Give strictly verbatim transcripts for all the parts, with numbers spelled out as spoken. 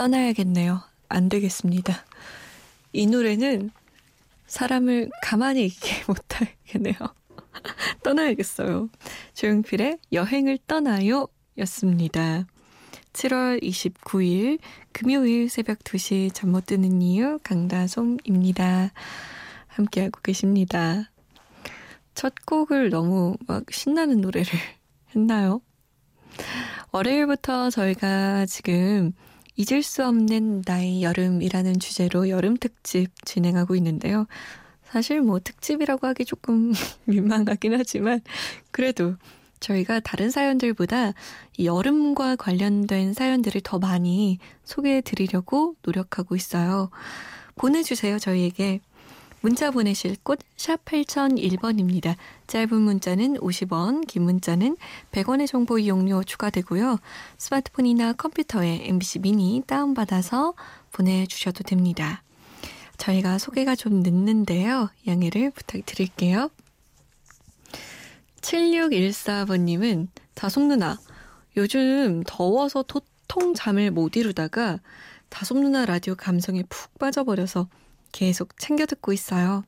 떠나야겠네요. 안 되겠습니다. 이 노래는 사람을 가만히 있게 못하겠네요. 떠나야겠어요. 조용필의 여행을 떠나요 였습니다. 칠월 이십구일 금요일 새벽 두 시 잠 못 드는 이유 강다솜입니다. 함께하고 계십니다. 첫 곡을 너무 막 신나는 노래를 했나요? 월요일부터 저희가 지금 잊을 수 없는 나의 여름이라는 주제로 여름 특집 진행하고 있는데요. 사실 뭐 특집이라고 하기 조금 민망하긴 하지만 그래도 저희가 다른 사연들보다 이 여름과 관련된 사연들을 더 많이 소개해드리려고 노력하고 있어요. 보내주세요. 저희에게. 문자 보내실 곳 샵 팔공공일 번입니다. 짧은 문자는 오십 원, 긴 문자는 백 원의 정보 이용료 추가되고요. 스마트폰이나 컴퓨터에 엠비씨 미니 다운받아서 보내주셔도 됩니다. 저희가 소개가 좀 늦는데요. 양해를 부탁드릴게요. 칠육일사 번님은 다솜 누나, 요즘 더워서 도통 잠을 못 이루다가 다솜 누나 라디오 감성에 푹 빠져버려서 계속 챙겨 듣고 있어요.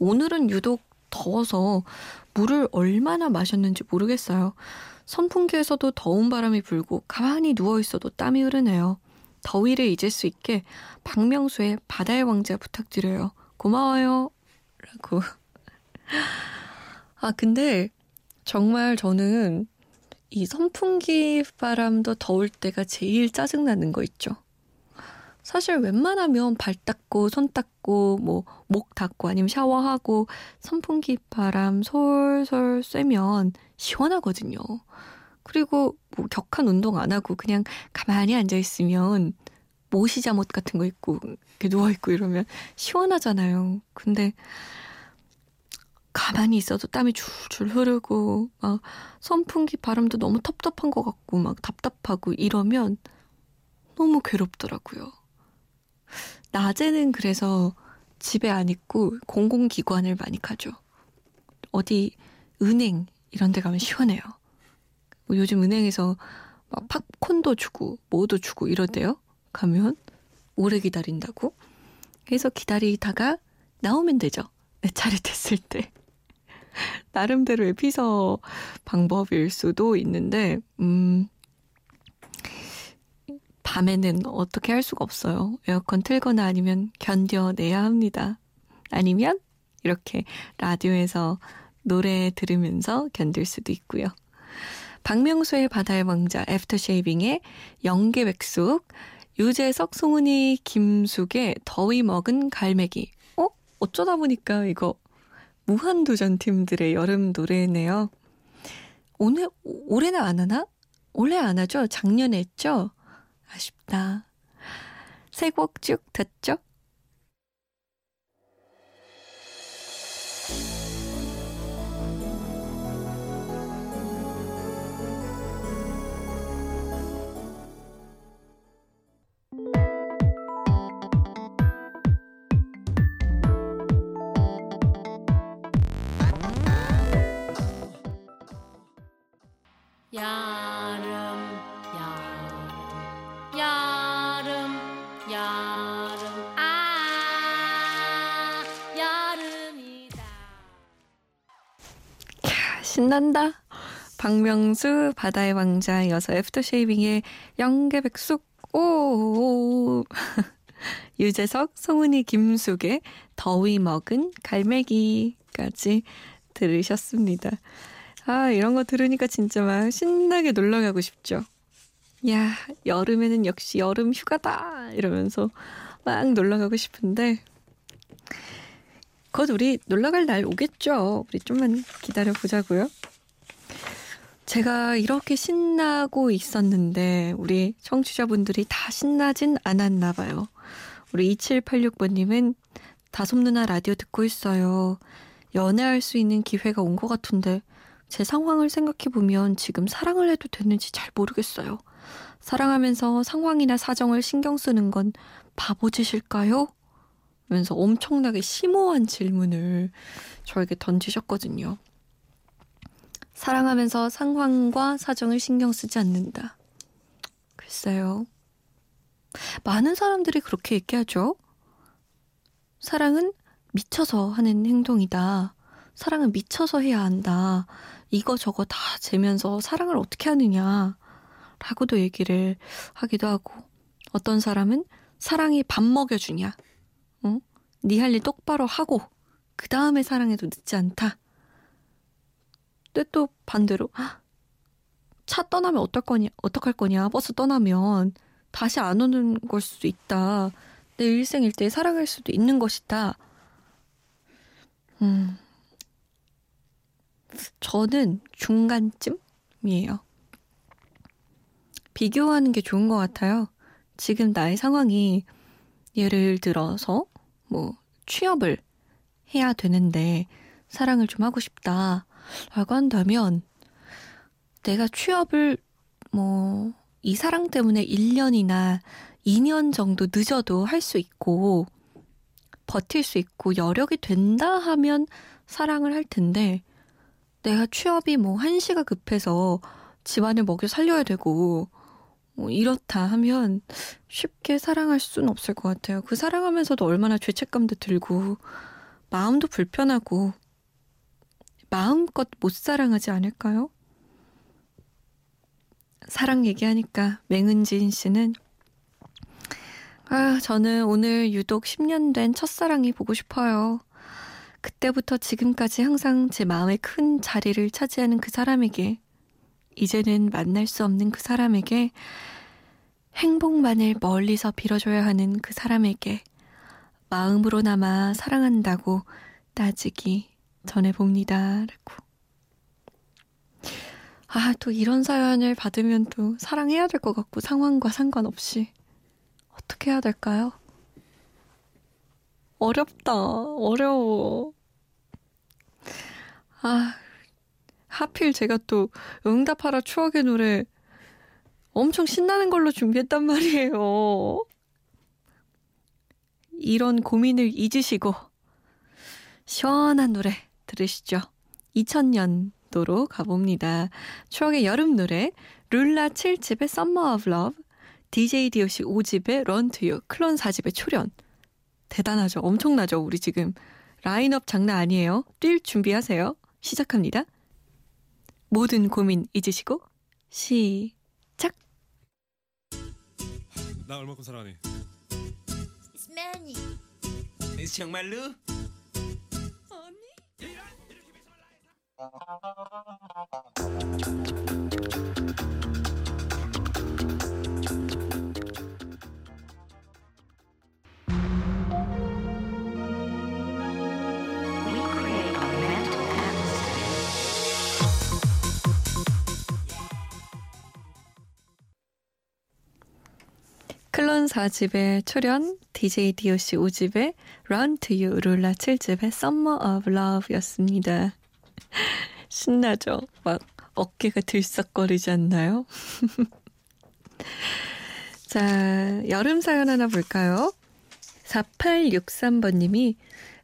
오늘은 유독 더워서 물을 얼마나 마셨는지 모르겠어요. 선풍기에서도 더운 바람이 불고 가만히 누워있어도 땀이 흐르네요. 더위를 잊을 수 있게 박명수의 바다의 왕자 부탁드려요. 고마워요. 라고. 아, 근데 정말 저는 이 선풍기 바람도 더울 때가 제일 짜증나는 거 있죠. 사실 웬만하면 발 닦고 손 닦고 뭐 목 닦고 아니면 샤워하고 선풍기 바람 솔솔 쐬면 시원하거든요. 그리고 뭐 격한 운동 안 하고 그냥 가만히 앉아있으면 모시 잠옷 같은 거 입고 이렇게 누워있고 이러면 시원하잖아요. 근데 가만히 있어도 땀이 줄줄 흐르고 막 선풍기 바람도 너무 텁텁한 것 같고 막 답답하고 이러면 너무 괴롭더라고요. 낮에는 그래서 집에 안 있고 공공기관을 많이 가죠. 어디 은행 이런 데 가면 시원해요. 요즘 은행에서 막 팝콘도 주고 뭐도 주고 이러대요. 가면 오래 기다린다고. 그래서 기다리다가 나오면 되죠. 내 차례 됐을 때. 나름대로의 피서 방법일 수도 있는데 음... 밤에는 어떻게 할 수가 없어요. 에어컨 틀거나 아니면 견뎌내야 합니다. 아니면 이렇게 라디오에서 노래 들으면서 견딜 수도 있고요. 박명수의 바다의 왕자, 애프터쉐이빙의 영계백숙, 유재석, 송은이, 김숙의 더위 먹은 갈매기. 어? 어쩌다 보니까 이거 무한도전 팀들의 여름 노래네요. 오늘, 올해는 안 하나? 올해 안 하죠? 작년에 했죠? 아쉽다. 세 곡 쭉 듣죠? 야름 여름 여름 아 여름이다. 캬, 신난다. 박명수 바다의 왕자 여서 애프터쉐이빙의 영계백숙. 오오오. 유재석 송은이 김숙의 더위 먹은 갈매기까지 들으셨습니다. 아, 이런 거 들으니까 진짜 막 신나게 놀러 가고 싶죠. 야, 여름에는 역시 여름 휴가다 이러면서 막 놀러가고 싶은데 곧 우리 놀러갈 날 오겠죠. 우리 좀만 기다려보자고요. 제가 이렇게 신나고 있었는데 우리 청취자분들이 다 신나진 않았나 봐요. 우리 이칠팔육 번님은 다솜 누나 라디오 듣고 있어요. 연애할 수 있는 기회가 온 것 같은데 제 상황을 생각해보면 지금 사랑을 해도 되는지 잘 모르겠어요. 사랑하면서 상황이나 사정을 신경 쓰는 건 바보짓일까요? 하면서 엄청나게 심오한 질문을 저에게 던지셨거든요. 사랑하면서 상황과 사정을 신경 쓰지 않는다. 글쎄요. 많은 사람들이 그렇게 얘기하죠. 사랑은 미쳐서 하는 행동이다. 사랑은 미쳐서 해야 한다. 이거 저거 다 재면서 사랑을 어떻게 하느냐 라고도 얘기를 하기도 하고, 어떤 사람은 사랑이 밥 먹여주냐, 응? 네 할 일 똑바로 하고 그 다음에 사랑해도 늦지 않다. 근데 또 반대로 차 떠나면 어떨 거냐, 어떡할 거냐, 버스 떠나면 다시 안 오는 걸 수도 있다. 내 일생일대에 사랑할 수도 있는 것이다. 음, 저는 중간쯤이에요. 비교하는 게 좋은 것 같아요. 지금 나의 상황이 예를 들어서 뭐 취업을 해야 되는데 사랑을 좀 하고 싶다라고 한다면, 내가 취업을 뭐 이 사랑 때문에 일 년이나 이 년 정도 늦어도 할 수 있고 버틸 수 있고 여력이 된다 하면 사랑을 할 텐데, 내가 취업이 뭐 한시가 급해서 집안을 먹여 살려야 되고 뭐 이렇다 하면 쉽게 사랑할 수는 없을 것 같아요. 그 사랑하면서도 얼마나 죄책감도 들고 마음도 불편하고 마음껏 못 사랑하지 않을까요? 사랑 얘기하니까 맹은지인 씨는, 아, 저는 오늘 유독 십 년 된 첫사랑이 보고 싶어요. 그때부터 지금까지 항상 제 마음의 큰 자리를 차지하는 그 사람에게, 이제는 만날 수 없는 그 사람에게, 행복만을 멀리서 빌어줘야 하는 그 사람에게 마음으로나마 사랑한다고 따지기 전해봅니다. 라고. 아, 또 이런 사연을 받으면 또 사랑해야 될 것 같고, 상황과 상관없이 어떻게 해야 될까요? 어렵다. 어려워. 아, 하필 제가 또 응답하라 추억의 노래 엄청 신나는 걸로 준비했단 말이에요. 이런 고민을 잊으시고 시원한 노래 들으시죠. 이천 년도로 가봅니다. 추억의 여름 노래, 룰라 칠 집의 Summer of Love, 디제이 디오씨 오 집의 Run to You, 클론 사 집의 초련. 대단하죠? 엄청나죠? 우리 지금 라인업 장난 아니에요. 뛸 준비하세요. 시작합니다. 모든 고민 잊으시고 시작. 나 얼마큼 사랑하니? It's many. It's 정말로? 언니? 클론 사 집의 출연, 디제이 디오씨 오 집의 Run to You, 룰라 칠 집의 Summer of Love 였습니다. 신나죠? 막 어깨가 들썩거리지 않나요? 자, 여름 사연 하나 볼까요? 사팔육삼 번님이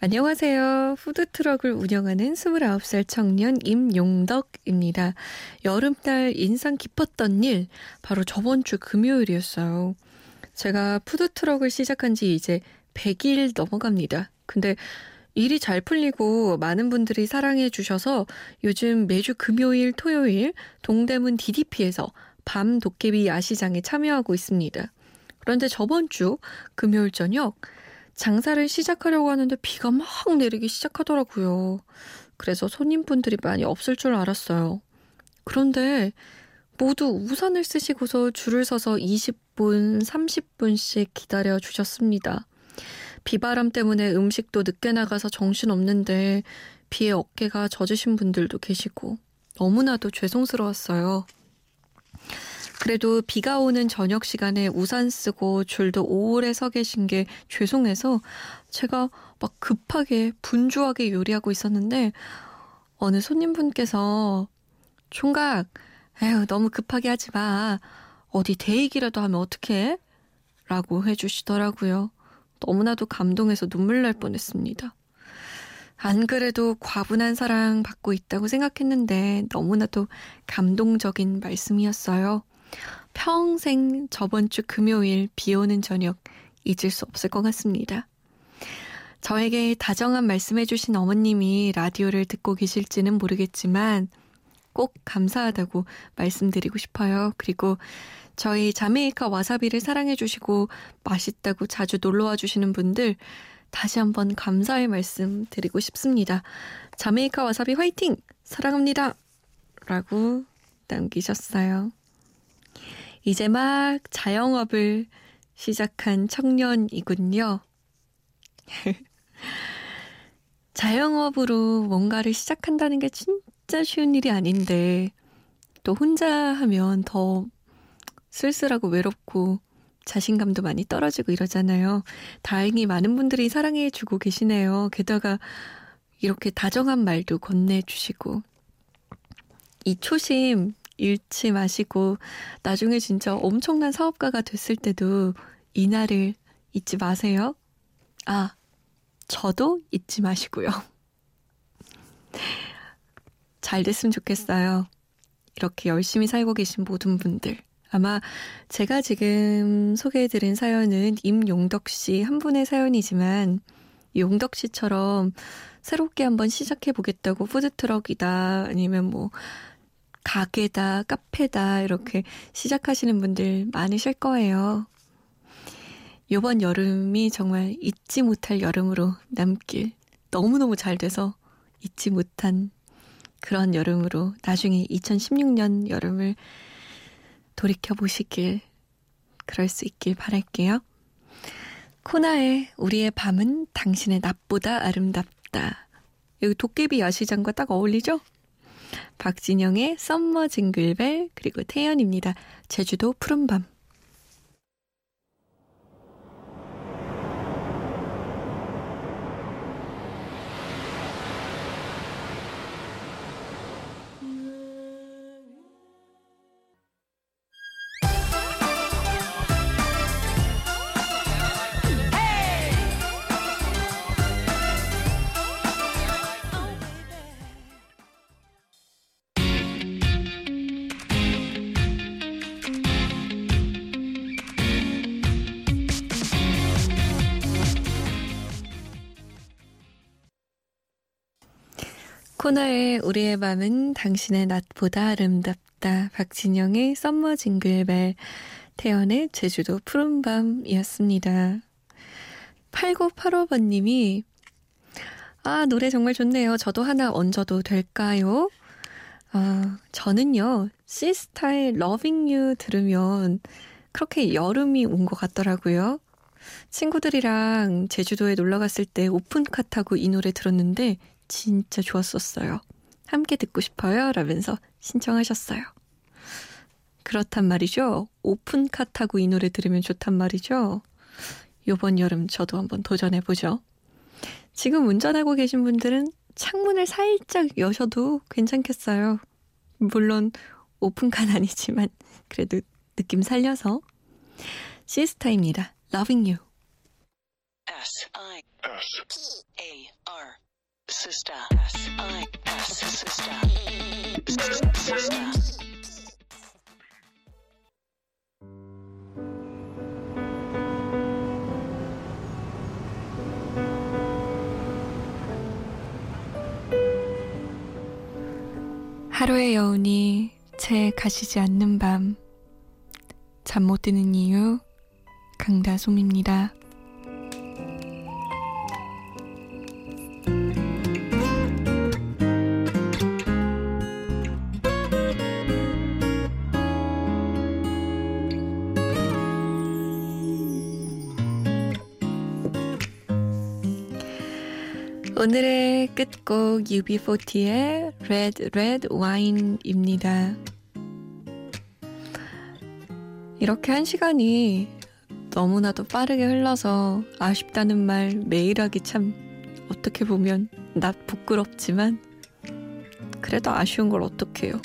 안녕하세요. 푸드트럭을 운영하는 스물아홉 살 청년 임용덕입니다. 여름날 인상 깊었던 일, 바로 저번 주 금요일이었어요. 제가 푸드트럭을 시작한 지 이제 백 일 넘어갑니다. 근데 일이 잘 풀리고 많은 분들이 사랑해 주셔서 요즘 매주 금요일, 토요일 동대문 디디피에서 밤 도깨비 야시장에 참여하고 있습니다. 그런데 저번 주 금요일 저녁 장사를 시작하려고 하는데 비가 막 내리기 시작하더라고요. 그래서 손님분들이 많이 없을 줄 알았어요. 그런데 모두 우산을 쓰시고서 줄을 서서 이십 분, 삼십 분씩 기다려 주셨습니다. 비바람 때문에 음식도 늦게 나가서 정신없는데 비에 어깨가 젖으신 분들도 계시고, 너무나도 죄송스러웠어요. 그래도 비가 오는 저녁 시간에 우산 쓰고 줄도 오래 서 계신 게 죄송해서 제가 막 급하게 분주하게 요리하고 있었는데 어느 손님분께서 총각, 에휴 너무 급하게 하지 마. 어디 대익이라도 하면 어떡해? 라고 해주시더라고요. 너무나도 감동해서 눈물 날 뻔했습니다. 안 그래도 과분한 사랑 받고 있다고 생각했는데 너무나도 감동적인 말씀이었어요. 평생 저번 주 금요일 비 오는 저녁 잊을 수 없을 것 같습니다. 저에게 다정한 말씀해주신 어머님이 라디오를 듣고 계실지는 모르겠지만 꼭 감사하다고 말씀드리고 싶어요. 그리고 저희 자메이카 와사비를 사랑해주시고 맛있다고 자주 놀러와 주시는 분들 다시 한번 감사의 말씀 드리고 싶습니다. 자메이카 와사비 화이팅! 사랑합니다! 라고 남기셨어요. 이제 막 자영업을 시작한 청년이군요. 자영업으로 뭔가를 시작한다는 게 진짜 쉬운 일이 아닌데 또 혼자 하면 더 쓸쓸하고 외롭고 자신감도 많이 떨어지고 이러잖아요. 다행히 많은 분들이 사랑해주고 계시네요. 게다가 이렇게 다정한 말도 건네주시고 이 초심 잃지 마시고 나중에 진짜 엄청난 사업가가 됐을 때도 이 날을 잊지 마세요. 아, 저도 잊지 마시고요. 잘 됐으면 좋겠어요. 이렇게 열심히 살고 계신 모든 분들. 아마 제가 지금 소개해드린 사연은 임용덕 씨 한 분의 사연이지만 용덕 씨처럼 새롭게 한번 시작해보겠다고 푸드트럭이다 아니면 뭐 가게다 카페다 이렇게 시작하시는 분들 많으실 거예요. 이번 여름이 정말 잊지 못할 여름으로 남길 너무너무 잘 돼서 잊지 못한 그런 여름으로 나중에 이천십육 년 여름을 돌이켜보시길 그럴 수 있길 바랄게요. 코나의 우리의 밤은 당신의 낮보다 아름답다. 여기 도깨비 야시장과 딱 어울리죠? 박진영의 썸머 징글벨 그리고 태연입니다. 제주도 푸른밤. 코너의 우리의 밤은 당신의 낮보다 아름답다. 박진영의 썸머 징글벨, 태연의 제주도 푸른밤이었습니다. 팔구팔오 번님이 아 노래 정말 좋네요. 저도 하나 얹어도 될까요? 아, 저는요. 시스타의 러빙 유 들으면 그렇게 여름이 온 것 같더라고요. 친구들이랑 제주도에 놀러 갔을 때 오픈카 타고 이 노래 들었는데 진짜 좋았었어요. 함께 듣고 싶어요. 라면서 신청하셨어요. 그렇단 말이죠. 오픈카 타고 이 노래 들으면 좋단 말이죠. 요번 여름 저도 한번 도전해보죠. 지금 운전하고 계신 분들은 창문을 살짝 여셔도 괜찮겠어요. 물론 오픈카는 아니지만 그래도 느낌 살려서. 시스타입니다. Loving You. 에스 아이 에스 피 에이 알 Sister, S I S, sister, sister. 하루의 여운이 채 가시지 않는 밤, 잠 못 드는 이유, 강다솜입니다. 오늘의 끝곡 유비사십의 Red Red Wine입니다. 이렇게 한 시간이 너무나도 빠르게 흘러서 아쉽다는 말 매일 하기 참 어떻게 보면 낯 부끄럽지만 그래도 아쉬운 걸 어떡해요.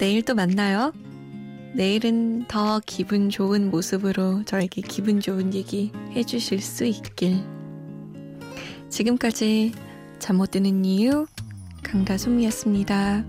내일 또 만나요. 내일은 더 기분 좋은 모습으로 저에게 기분 좋은 얘기 해주실 수 있길. 지금까지 잠 못 드는 이유 강다솜이었습니다.